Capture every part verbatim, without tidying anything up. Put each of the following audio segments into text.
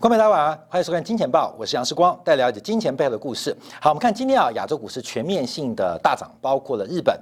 观众朋友大家晚安，欢迎收看《金钱报》，我是杨世光，带了解金钱背后的故事。好，我们看今天啊，亚洲股市全面性的大涨，包括了日本、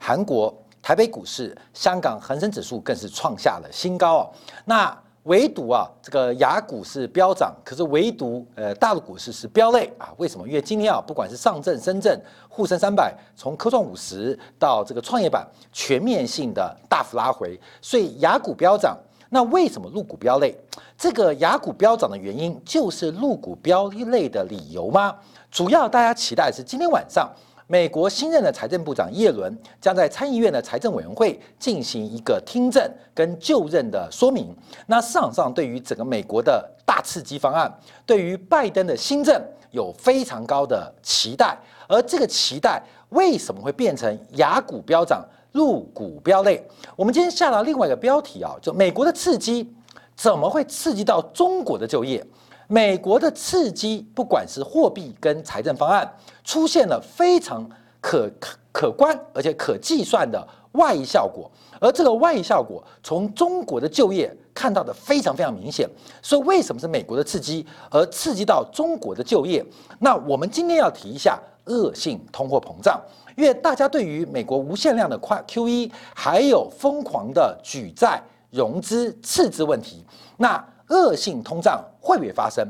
韩国、台北股市、香港恒生指数更是创下了新高哦。那唯独啊，这个亚股是飙涨，可是唯独呃大陆股市是飙累啊？为什么？因为今天啊，不管是上证、深圳、沪深三百，从科创五十到这个创业板，全面性的大幅拉回，所以亚股飙涨。那为什么陆股飙累？这个亚股飙涨的原因就是陆股飙累的理由吗？主要大家期待是今天晚上。美国新任的财政部长耶伦将在参议院的财政委员会进行一个听证跟就任的说明。那市场上对于整个美国的大刺激方案，对于拜登的新政有非常高的期待，而这个期待为什么会变成亚股飙涨、陆股飙累？我们今天下到另外一个标题啊，就美国的刺激怎么会刺激到中国的就业？美国的刺激，不管是货币跟财政方案，出现了非常可可观而且可计算的外溢效果，而这个外溢效果从中国的就业看到的非常非常明显。所以为什么是美国的刺激而刺激到中国的就业？那我们今天要提一下恶性通货膨胀，因为大家对于美国无限量的 Q E 还有疯狂的举债、融资、赤字问题，那恶性通胀会不会发生？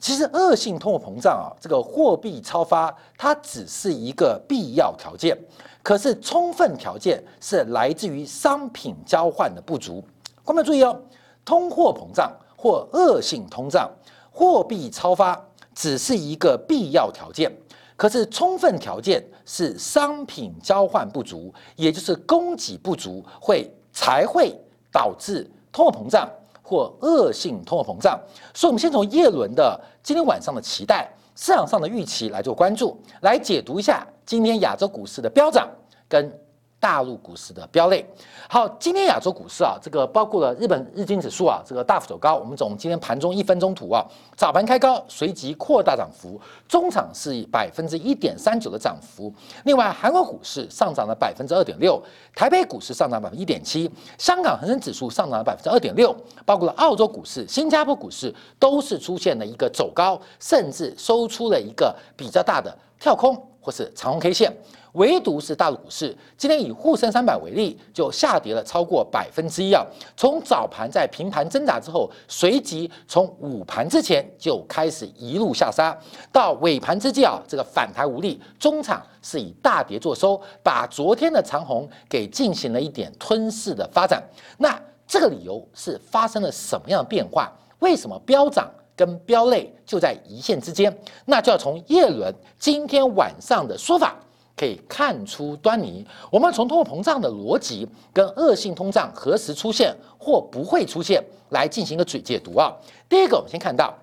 其实恶性通货膨胀啊，这个货币超发它只是一个必要条件，可是充分条件是来自于商品交换的不足。观众注意哦，通货膨胀或恶性通胀、货币超发只是一个必要条件，可是充分条件是商品交换不足，也就是供给不足，会才会导致通货膨胀。或恶性通货膨胀，所以我们先从耶伦的今天晚上的期待、市场上的预期来做关注，来解读一下今天亚洲股市的飙涨跟大陆股市的飙累。好，今天亚洲股市啊，这个包括了日本日经指数啊，这个大幅走高。我们从今天盘中一分钟图啊，早盘开高，随即扩大涨幅，中场是百分之一点三九的涨幅。另外，韩国股市上涨了百分之二点六，台北股市上涨百分之一点七，香港恒生指数上涨了百分之二点六，包括了澳洲股市、新加坡股市都是出现了一个走高，甚至收出了一个比较大的跳空或是长红 K 线。唯独是大陆股市，今天以沪深三百为例，就下跌了超过百分之一啊！从早盘在平盘挣扎之后，随即从午盘之前就开始一路下杀，到尾盘之际啊，这个反弹无力，中场是以大跌作收，把昨天的长红给进行了一点吞噬的发展。那这个理由是发生了什么样的变化？为什么飙涨跟飙累就在一线之间？那就要从耶伦今天晚上的说法。可以看出端倪。我们从通货膨胀的逻辑跟恶性通胀何时出现或不会出现来进行一个解读啊。第一个，我们先看到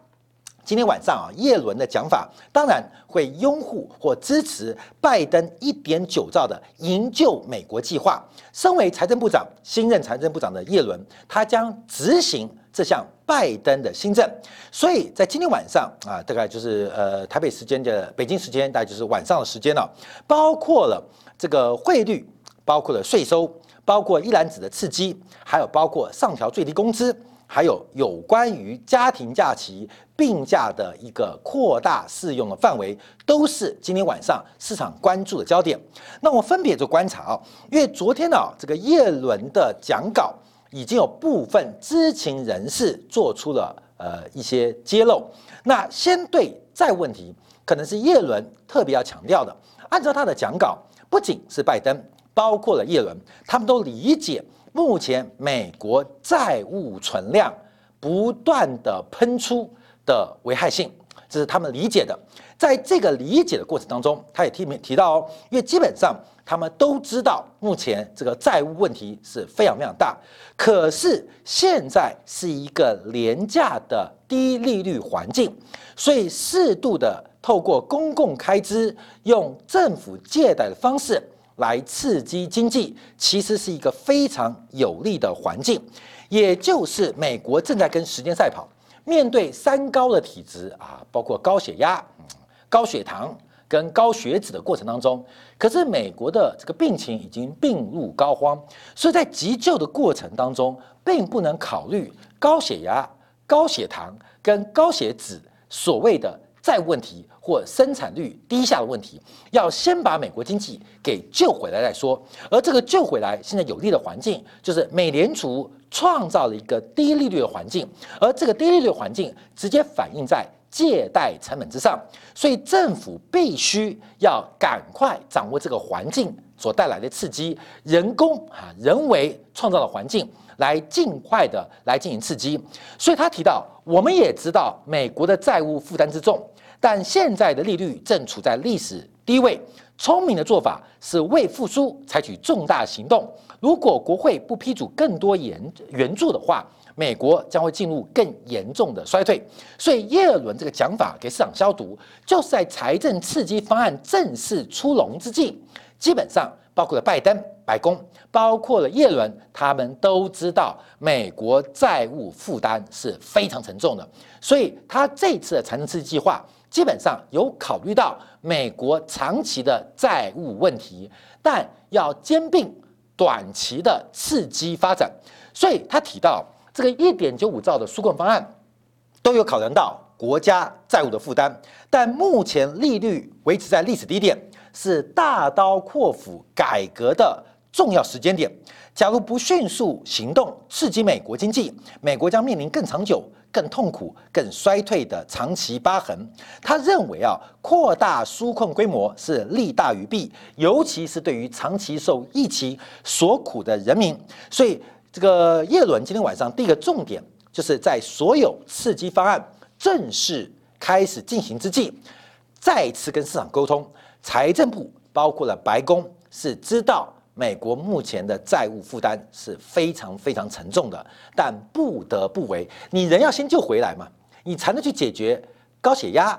今天晚上啊，耶伦的讲法当然会拥护或支持拜登一点九兆的营救美国计划。身为财政部长，新任财政部长的耶伦，他将执行这项拜登的新政，所以在今天晚上啊，大概就是呃台北时间的北京时间，大概就是晚上的时间了，包括了这个汇率，包括了税收，包括一篮子的刺激，还有包括上调最低工资，还有有关于家庭假期、病假的一个扩大适用的范围，都是今天晚上市场关注的焦点。那我分别做观察啊，因为昨天啊，这个耶伦的讲稿。已经有部分知情人士做出了呃一些揭露。那先对债问题，可能是耶伦特别要强调的。按照他的讲稿，不仅是拜登，包括了耶伦，他们都理解目前美国债务存量不断的喷出的危害性，这是他们理解的。在这个理解的过程当中，他也提到哦，因为基本上他们都知道目前这个债务问题是非常非常大，可是现在是一个廉价的低利率环境，所以适度的透过公共开支、用政府借贷的方式来刺激经济，其实是一个非常有利的环境，也就是美国正在跟时间赛跑。面对三高的体质啊，包括高血压、高血糖跟高血脂的过程当中，可是美国的这个病情已经病入膏肓，所以在急救的过程当中，并不能考虑高血压、高血糖跟高血脂所谓的债务问题或生产率低下的问题，要先把美国经济给救回来再说。而这个救回来，现在有利的环境就是美联储创造了一个低利率的环境，而这个低利率环境直接反映在借贷成本之上，所以政府必须要赶快掌握这个环境所带来的刺激，人工啊人为创造的环境来尽快的来进行刺激。所以他提到，我们也知道美国的债务负担之重，但现在的利率正处在历史低位，聪明的做法是为复苏采取重大行动。如果国会不批准更多援助的话，美国将会进入更严重的衰退。所以耶伦这个讲法给市场消毒，就是在财政刺激方案正式出笼之际，基本上包括了拜登、白宫，包括了耶伦，他们都知道美国债务负担是非常沉重的，所以他这次的财政刺激计划基本上有考虑到美国长期的债务问题，但要兼并短期的刺激发展。所以他提到这个 一点九五兆的纾困方案都有考量到国家债务的负担，但目前利率维持在历史低点，是大刀阔斧改革的重要时间点。假如不迅速行动刺激美国经济，美国将面临更长久、更痛苦、更衰退的长期疤痕。他认为啊，扩大纾困规模是利大于弊，尤其是对于长期受疫情所苦的人民。所以，这个耶伦今天晚上第一个重点就是在所有刺激方案正式开始进行之际，再次跟市场沟通。财政部包括了白宫是知道美国目前的债务负担是非常非常沉重的，但不得不为，你人要先救回来嘛，你才能去解决高血压、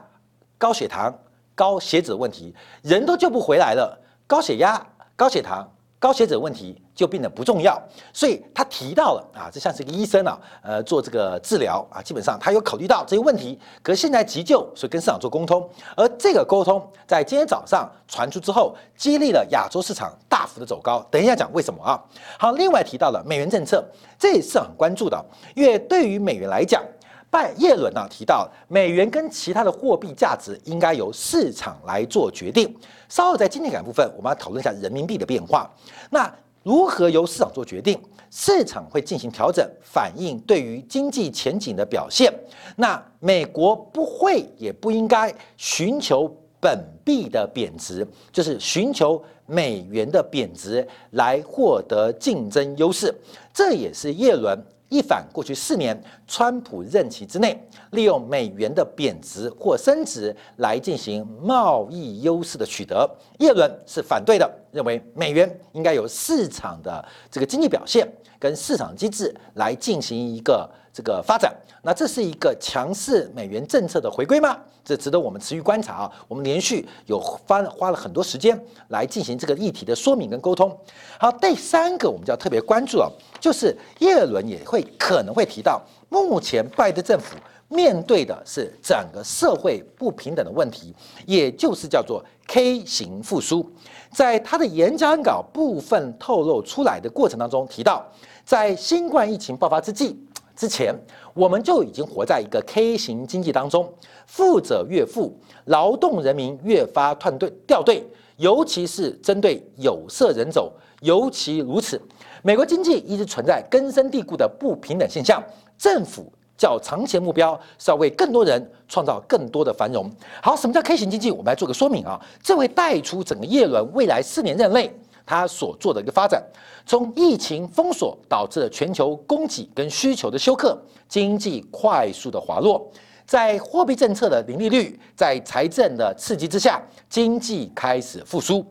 高血糖、高血脂的问题。人都救不回来了，高血压、高血糖、高血脂的问题就变得不重要。所以他提到了啊，这像是一个医生啊，呃，做这个治疗啊，基本上他有考虑到这些问题，可是现在急救，所以跟市场做沟通。而这个沟通在今天早上传出之后，激励了亚洲市场大幅的走高。等一下讲为什么啊？好，另外提到了美元政策，这也是很关注的，因为对于美元来讲。拜耶伦呢提到，美元跟其他的货币价值应该由市场来做决定。稍后在经济感部分，我们要讨论一下人民币的变化。那如何由市场做决定？市场会进行调整，反映对于经济前景的表现。那美国不会也不应该寻求本币的贬值，就是寻求美元的贬值来获得竞争优势。这也是耶伦。一反过去四年川普任期之内利用美元的贬值或升值来进行贸易优势的取得，耶伦是反对的，认为美元应该由市场的这个经济表现跟市场机制来进行一个这个发展。那这是一个强势美元政策的回归吗？这值得我们持续观察啊。我们连续有花花了很多时间来进行这个议题的说明跟沟通。好，第三个我们就要特别关注啊，就是耶伦也会可能会提到，目前拜登政府面对的是整个社会不平等的问题，也就是叫做 K 型复苏。在他的演讲稿部分透露出来的过程当中提到，在新冠疫情爆发之际之前，我们就已经活在一个 K 型经济当中，富者越富，劳动人民越发团队掉队，尤其是针对有色人种，尤其如此。美国经济一直存在根深蒂固的不平等现象，政府较长期目标是要为更多人创造更多的繁荣。好，什么叫 K 型经济？我们来做个说明啊，这会带出整个耶伦未来四年任内。他所做的一个发展，从疫情封锁导致了全球供给跟需求的休克，经济快速的滑落，在货币政策的零利率，在财政的刺激之下，经济开始复苏。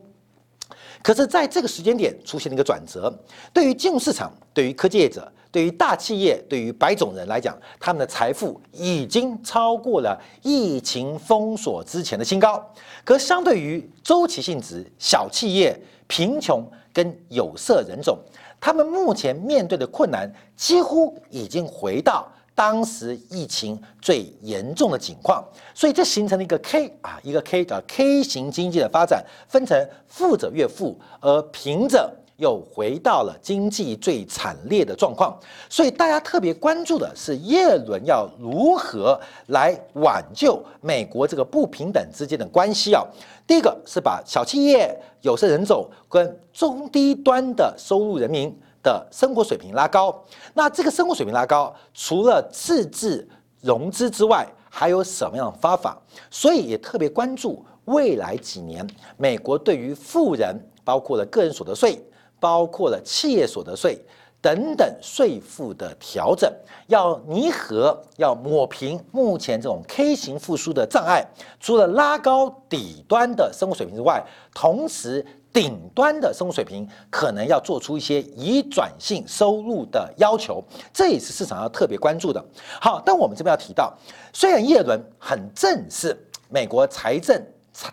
可是，在这个时间点出现了一个转折，对于金融市场，对于科技业者。对于大企业，对于白种人来讲，他们的财富已经超过了疫情封锁之前的新高。可相对于周期性质、小企业、贫穷跟有色人种，他们目前面对的困难几乎已经回到当时疫情最严重的情况。所以这形成了一个 K 啊，一个 K 的 K 型经济的发展，分成富者越富，而贫者又回到了经济最惨烈的状况。所以大家特别关注的是耶伦要如何来挽救美国这个不平等之间的关系啊。第一个是把小企业、有色人种跟中低端的收入人民的生活水平拉高。那这个生活水平拉高，除了赤字融资之外，还有什么样的方法？所以也特别关注未来几年美国对于富人，包括了个人所得税，包括了企业所得税等等税负的调整，要弥合，要抹平目前这种 K 型复苏的障碍。除了拉高底端的生活水平之外，同时顶端的生活水平可能要做出一些移转性收入的要求，这也是市场要特别关注的。好，但我们这边要提到，虽然耶伦很正视美国财政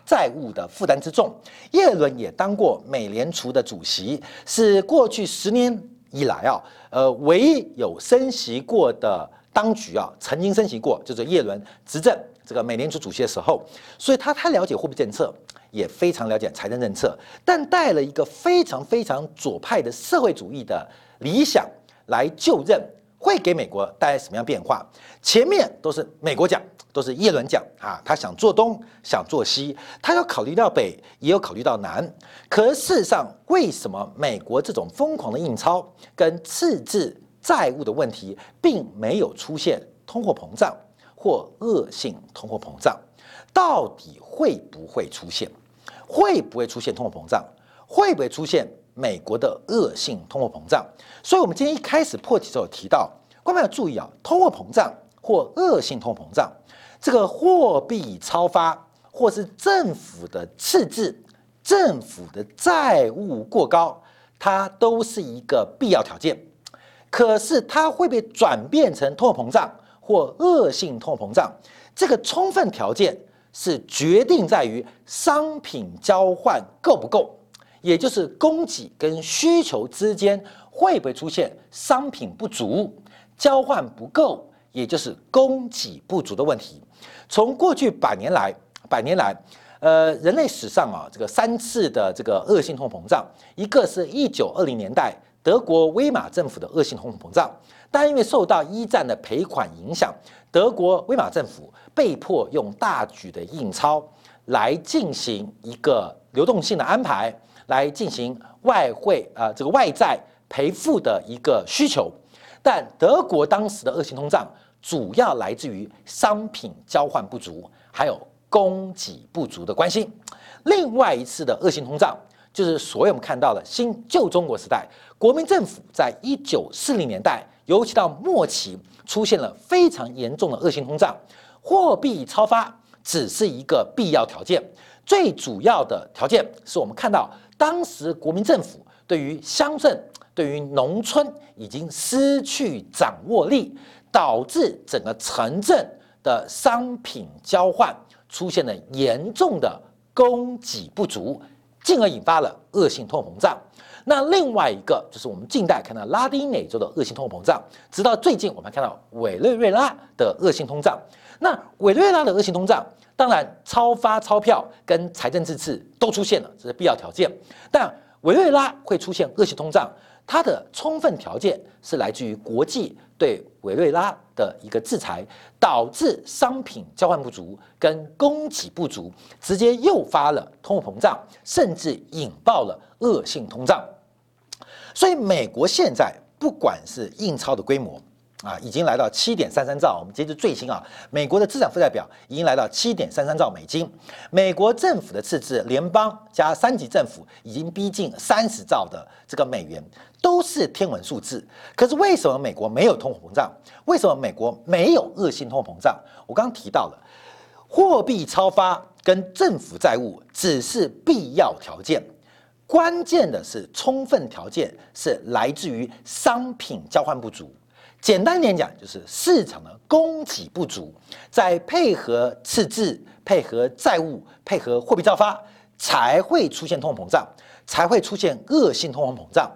债务的负担之重，耶伦也当过美联储的主席，是过去十年以来啊，呃，唯一有升息过的当局啊，曾经升息过，就是耶伦执政这个美联储主席的时候，所以他太了解货币政策，也非常了解财政政策，但带了一个非常非常左派的社会主义的理想来就任，会给美国带来什么样变化？前面都是美国讲，都是耶伦讲啊，他想做东，想做西，他要考虑到北，也有考虑到南。可是事实上，为什么美国这种疯狂的印钞跟赤字债务的问题，并没有出现通货膨胀？或恶性通货膨胀到底会不会出现？会不会出现通货膨胀？会不会出现美国的恶性通货膨胀？所以，我们今天一开始破题的时候提到，观众要注意啊，通货膨胀或恶性通货膨胀，这个货币超发或是政府的赤字、政府的债务过高，它都是一个必要条件。可是，它会被转变成通货膨胀。或恶性通货膨胀，这个充分条件是决定在于商品交换够不够，也就是供给跟需求之间会不会出现商品不足、交换不够，也就是供给不足的问题。从过去百年来，百年来，呃，人类史上啊，这个三次的这个恶性通货膨胀，一个是一九二零年代。德国威玛政府的恶性通货膨胀，但因为受到一战的赔款影响，德国威玛政府被迫用大举的印钞来进行一个流动性的安排，来进行外汇啊、呃、这个外债赔付的一个需求。但德国当时的恶性通胀主要来自于商品交换不足，还有供给不足的关系。另外一次的恶性通胀。就是所谓我们看到的新旧中国时代，国民政府在一九四零年代，尤其到末期，出现了非常严重的恶性通胀，货币超发只是一个必要条件，最主要的条件是我们看到当时国民政府对于乡镇、对于农村已经失去掌握力，导致整个城镇的商品交换出现了严重的供给不足。进而引发了恶性通货膨胀。那另外一个就是我们近代看到拉丁美洲的恶性通货膨胀，直到最近我们看到委内瑞拉的恶性通胀。那委内瑞拉的恶性通胀，当然超发钞票跟财政赤字都出现了，这是必要条件。但委内瑞拉会出现恶性通胀，它的充分条件是来自于国际对委内瑞拉的一个制裁，导致商品交换不足跟供给不足，直接诱发了通货膨胀，甚至引爆了恶性通胀。所以，美国现在不管是印钞的规模啊，已经来到七点三三兆，我们截至最新啊，美国的资产负债表已经来到七点三三兆美金，美国政府的赤字，联邦加三级政府已经逼近三十兆的这个美元。都是天文数字，可是为什么美国没有通货膨胀？为什么美国没有恶性通货膨胀？我刚刚提到了，货币超发跟政府债务只是必要条件，关键的是充分条件是来自于商品交换不足。简单点讲，就是市场的供给不足，再配合赤字、配合债务、配合货币超发，才会出现通货膨胀，才会出现恶性通货膨胀。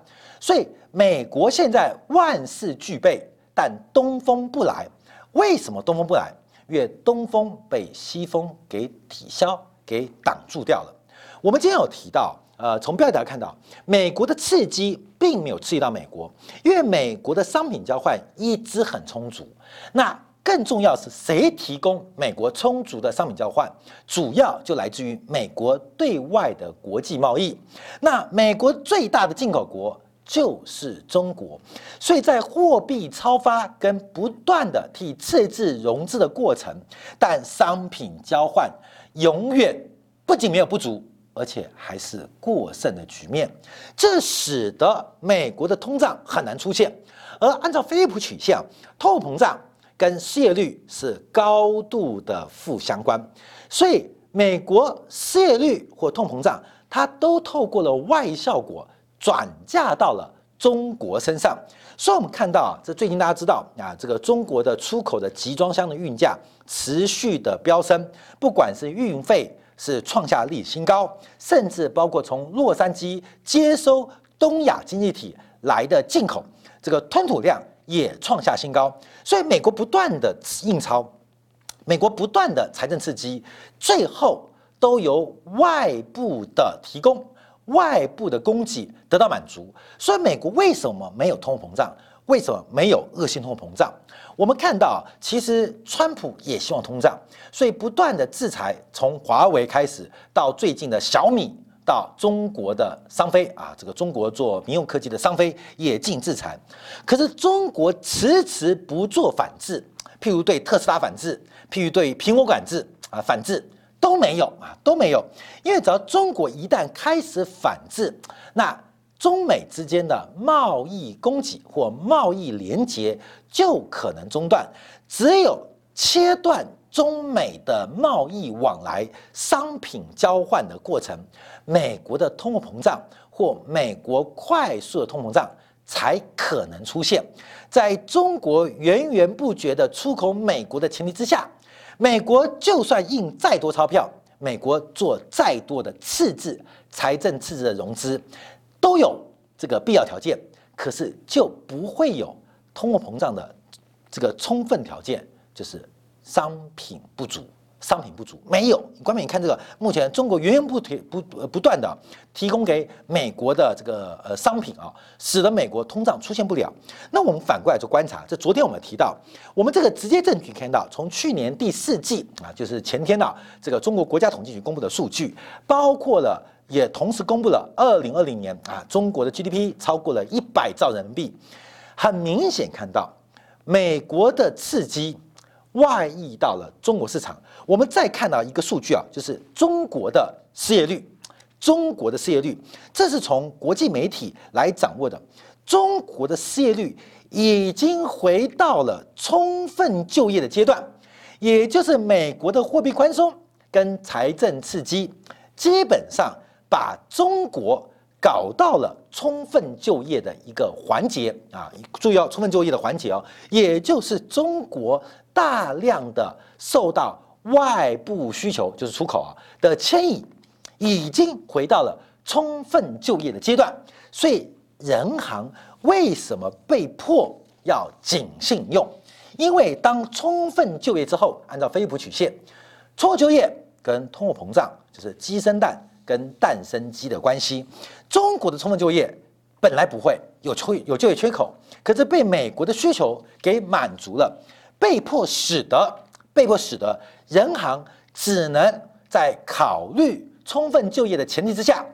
所以，美国现在万事俱备，但东风不来。为什么东风不来？因为东风被西风给抵消、给挡住掉了。我们今天有提到，呃，从标题来看到，美国的刺激并没有刺激到美国，因为美国的商品交换一直很充足。那更重要是谁提供美国充足的商品交换，主要就来自于美国对外的国际贸易。那美国最大的进口国就是中国，所以在货币超发跟不断的替赤字融资的过程，但商品交换永远不仅没有不足，而且还是过剩的局面，这使得美国的通胀很难出现。而按照菲利普曲线，通货膨胀跟失业率是高度的负相关，所以美国失业率或通货膨胀，它都透过了外溢效果转嫁到了中国身上。所以我们看到啊，这最近大家知道啊，这个中国的出口的集装箱的运价持续的飙升，不管是运费是创下历史新高，甚至包括从洛杉矶接收东亚经济体来的进口，这个吞吐量也创下新高。所以美国不断的印钞，美国不断的财政刺激，最后都由外部的提供、外部的供给得到满足。所以美国为什么没有通货膨胀？为什么没有恶性通货膨胀？我们看到，其实川普也希望通胀，所以不断的制裁，从华为开始，到最近的小米，到中国的商飞啊，这个中国做民用科技的商飞也进制裁。可是中国迟迟不做反制，譬如对特斯拉反制，譬如对苹果反制啊，反制。都没有啊，都没有，因为只要中国一旦开始反制，那中美之间的贸易供给或贸易连结就可能中断。只有切断中美的贸易往来、商品交换的过程，美国的通货膨胀或美国快速的通膨胀才可能出现。在中国源源不绝的出口美国的前提之下，美国就算印再多钞票，美国做再多的赤字、财政赤字的融资，都有这个必要条件，可是就不会有通货膨胀的这个充分条件，就是商品不足。商品不足没有，关键你看这个，目前中国源源不不不断的提供给美国的这个呃商品啊，使得美国通胀出现不了。那我们反过来就观察，这昨天我们提到，我们这个直接证据看到，从去年第四季啊，就是前天啊，这个中国国家统计局公布的数据，包括了也同时公布了二零二零年啊，中国的 G D P 超过了一百兆人民币，很明显看到美国的刺激外溢到了中国市场。我们再看到一个数据啊，就是中国的失业率，中国的失业率，这是从国际媒体来掌握的。中国的失业率已经回到了充分就业的阶段，也就是美国的货币宽松跟财政刺激，基本上把中国搞到了充分就业的一个环节啊，注意哦，充分就业的环节哦，也就是中国大量的受到外部需求，就是出口啊的迁移，已经回到了充分就业的阶段。所以人行为什么被迫要紧信用？因为当充分就业之后，按照菲利普曲线，充分就业跟通货膨胀就是鸡生蛋跟蛋生鸡的关系。中国的充分就业本来不会有就业缺口，可是被美国的需求给满足了，被迫使得被迫使得人行只能在考虑充分就业的前提之下，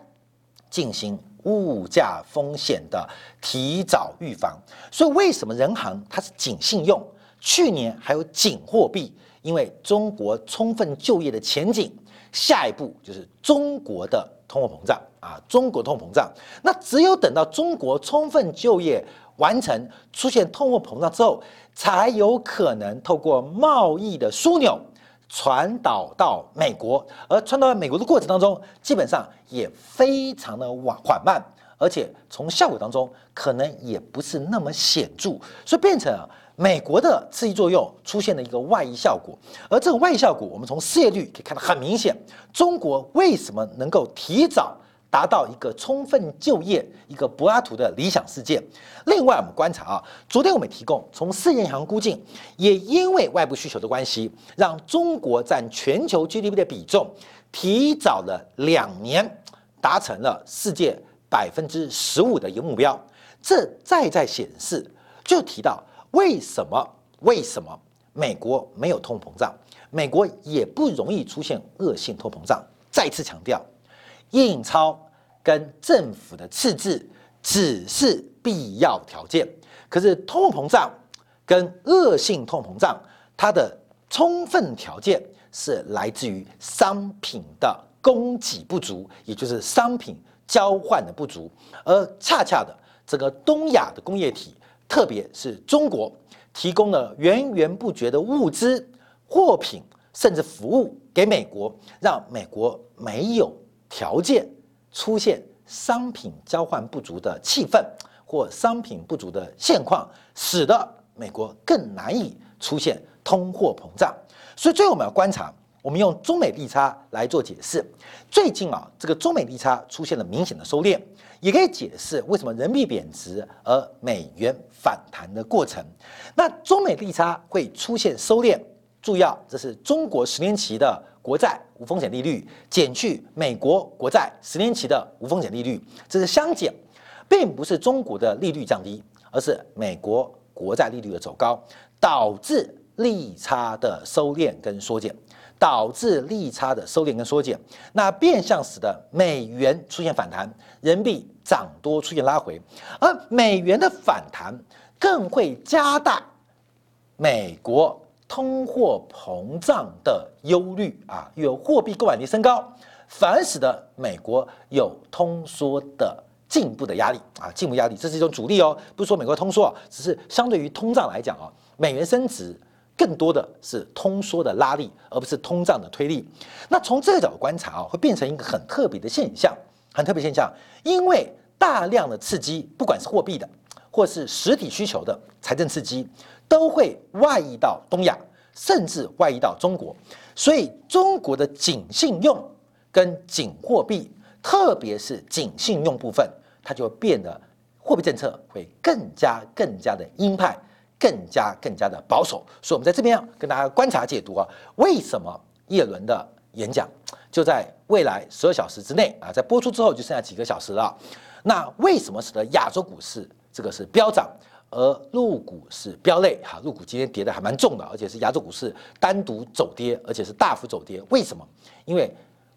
进行物价风险的提早预防。所以为什么人行它是紧信用，去年还有紧货币？因为中国充分就业的前景，下一步就是中国的通货膨胀啊，中国通货膨胀。那只有等到中国充分就业完成，出现通货膨胀之后，才有可能透过贸易的枢纽传导到美国。而传导到美国的过程当中，基本上也非常的缓慢，而且从效果当中可能也不是那么显著，所以变成啊，美国的刺激作用出现了一个外溢效果。而这个外溢效果，我们从失业率可以看得很明显，中国为什么能够提早达到一个充分就业、一个柏拉图的理想世界？另外，我们观察啊，昨天我们提供从世界银行估计，也因为外部需求的关系，让中国占全球 G D P 的比重提早了两年达成了世界百分之十五的一个目标。这再在显示，就提到为什么为什么美国没有通膨胀，美国也不容易出现恶性通膨胀。再次强调，印钞跟政府的赤字只是必要条件，可是通膨胀跟恶性通膨胀，它的充分条件是来自于商品的供给不足，也就是商品交换的不足，而恰恰的整个东亚的工业体，特别是中国，提供了源源不绝的物资、货品甚至服务给美国，让美国没有条件出现商品交换不足的气氛或商品不足的现况，使得美国更难以出现通货膨胀。所以最后我们要观察，我们用中美利差来做解释。最近啊，这个中美利差出现了明显的收敛，也可以解释为什么人民币贬值而美元反弹的过程。那中美利差会出现收敛，注意啊，这是中国十年期的国债无风险利率减去美国国债十年期的无风险利率，这是相减，并不是中国的利率降低，而是美国国债利率的走高，导致利差的收敛跟缩减。导致利差的收敛跟缩减，那变相使得美元出现反弹，人民币涨多出现拉回，而美元的反弹更会加大美国通货膨胀的忧虑啊，有货币购买力升高，反而使得美国有通缩的进步的压力啊，进步压力，这是一种阻力哦，不是说美国通缩，只是相对于通胀来讲啊，美元升值。更多的是通缩的拉力，而不是通胀的推力。那从这个角度观察啊，会变成一个很特别的现象，很特别现象，因为大量的刺激，不管是货币的，或是实体需求的财政刺激，都会外溢到东亚，甚至外溢到中国。所以，中国的紧信用跟紧货币，特别是紧信用部分，它就变得货币政策会更加更加的鹰派。更加更加的保守，所以我们在这边跟大家观察解读啊，为什么叶伦的演讲就在未来十二小时之内啊，在播出之后就剩下几个小时了。那为什么使得亚洲股市这个是飙涨，而陆股是飙累哈？陆股今天跌的还蛮重的，而且是亚洲股市单独走跌，而且是大幅走跌。为什么？因为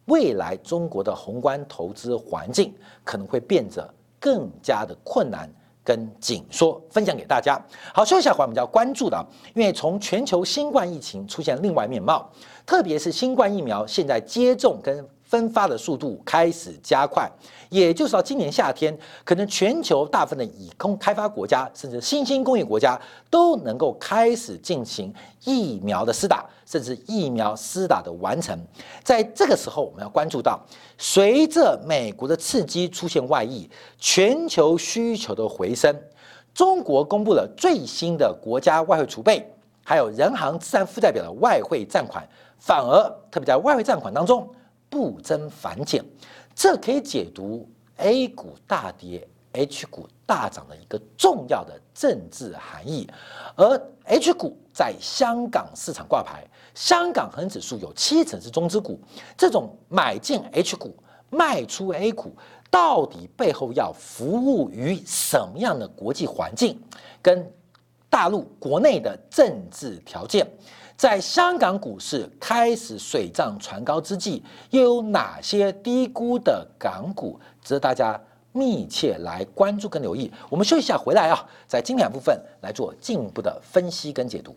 未来中国的宏观投资环境可能会变得更加的困难。跟紧缩分享给大家。好，休息一下，我们就要关注的，因为从全球新冠疫情出现另外面貌，特别是新冠疫苗现在接种跟分发的速度开始加快，也就是到今年夏天，可能全球大部分的已开发国家甚至新兴工业国家都能够开始进行疫苗的施打，甚至疫苗施打的完成。在这个时候，我们要关注到，随着美国的刺激出现外溢，全球需求的回升，中国公布了最新的国家外汇储备，还有人行资产负债表的外汇占款，反而特别在外汇占款当中。不增反减，这可以解读 A 股大跌 H 股大涨的一个重要的政治含义。而 H 股在香港市场挂牌，香港恒指数有七成是中资股，这种买进 H 股卖出 A 股，到底背后要服务于什么样的国际环境，跟大陆国内的政治条件？在香港股市开始水涨船高之际，又有哪些低估的港股值得大家密切来关注跟留意？我们休息一下，回来啊，在精彩部分来做进一步的分析跟解读。